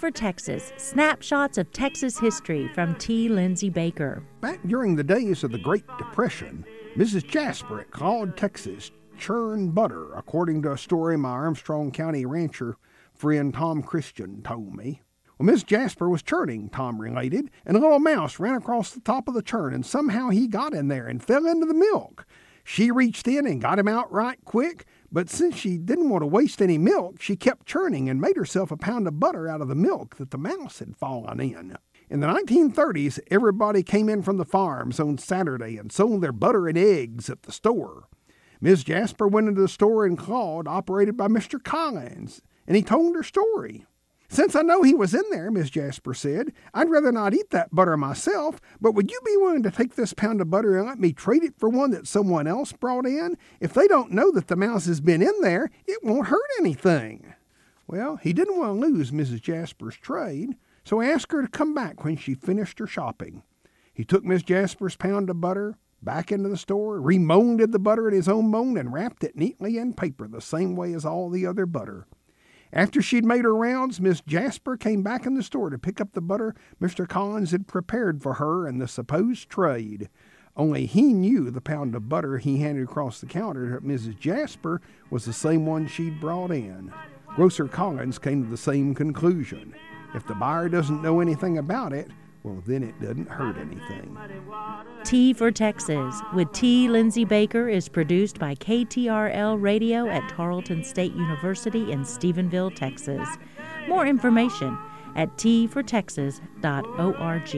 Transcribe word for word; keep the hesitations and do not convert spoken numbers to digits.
for Texas, snapshots of Texas history from T. Lindsey Baker. Back during the days of the Great Depression, Missus Jasper at Claude, Texas, churned butter, according to a story my Armstrong County rancher friend Tom Christian told me. Well, Miss Jasper was churning, Tom related, and a little mouse ran across the top of the churn, and somehow he got in there and fell into the milk. She reached in and got him out right quick, but since she didn't want to waste any milk, she kept churning and made herself a pound of butter out of the milk that the mouse had fallen in. In the nineteen thirties, everybody came in from the farms on Saturday and sold their butter and eggs at the store. Miss Jasper went into the store in Claude, operated by Mister Collins, and he told her story. "Since I know he was in there," Miss Jasper said, "I'd rather not eat that butter myself, but would you be willing to take this pound of butter and let me trade it for one that someone else brought in? If they don't know that the mouse has been in there, it won't hurt anything." Well, he didn't want to lose Missus Jasper's trade, so he asked her to come back when she finished her shopping. He took Miss Jasper's pound of butter back into the store, remolded the butter in his own mold, and wrapped it neatly in paper the same way as all the other butter. After she'd made her rounds, Miss Jasper came back in the store to pick up the butter Mister Collins had prepared for her in the supposed trade. Only he knew the pound of butter he handed across the counter at Missus Jasper was the same one she'd brought in. Grocer Collins came to the same conclusion. If the buyer doesn't know anything about it, well, then it doesn't hurt anything. T for Texas with T. Lindsey Baker is produced by K T R L Radio at Tarleton State University in Stephenville, Texas. More information at t for texas dot org.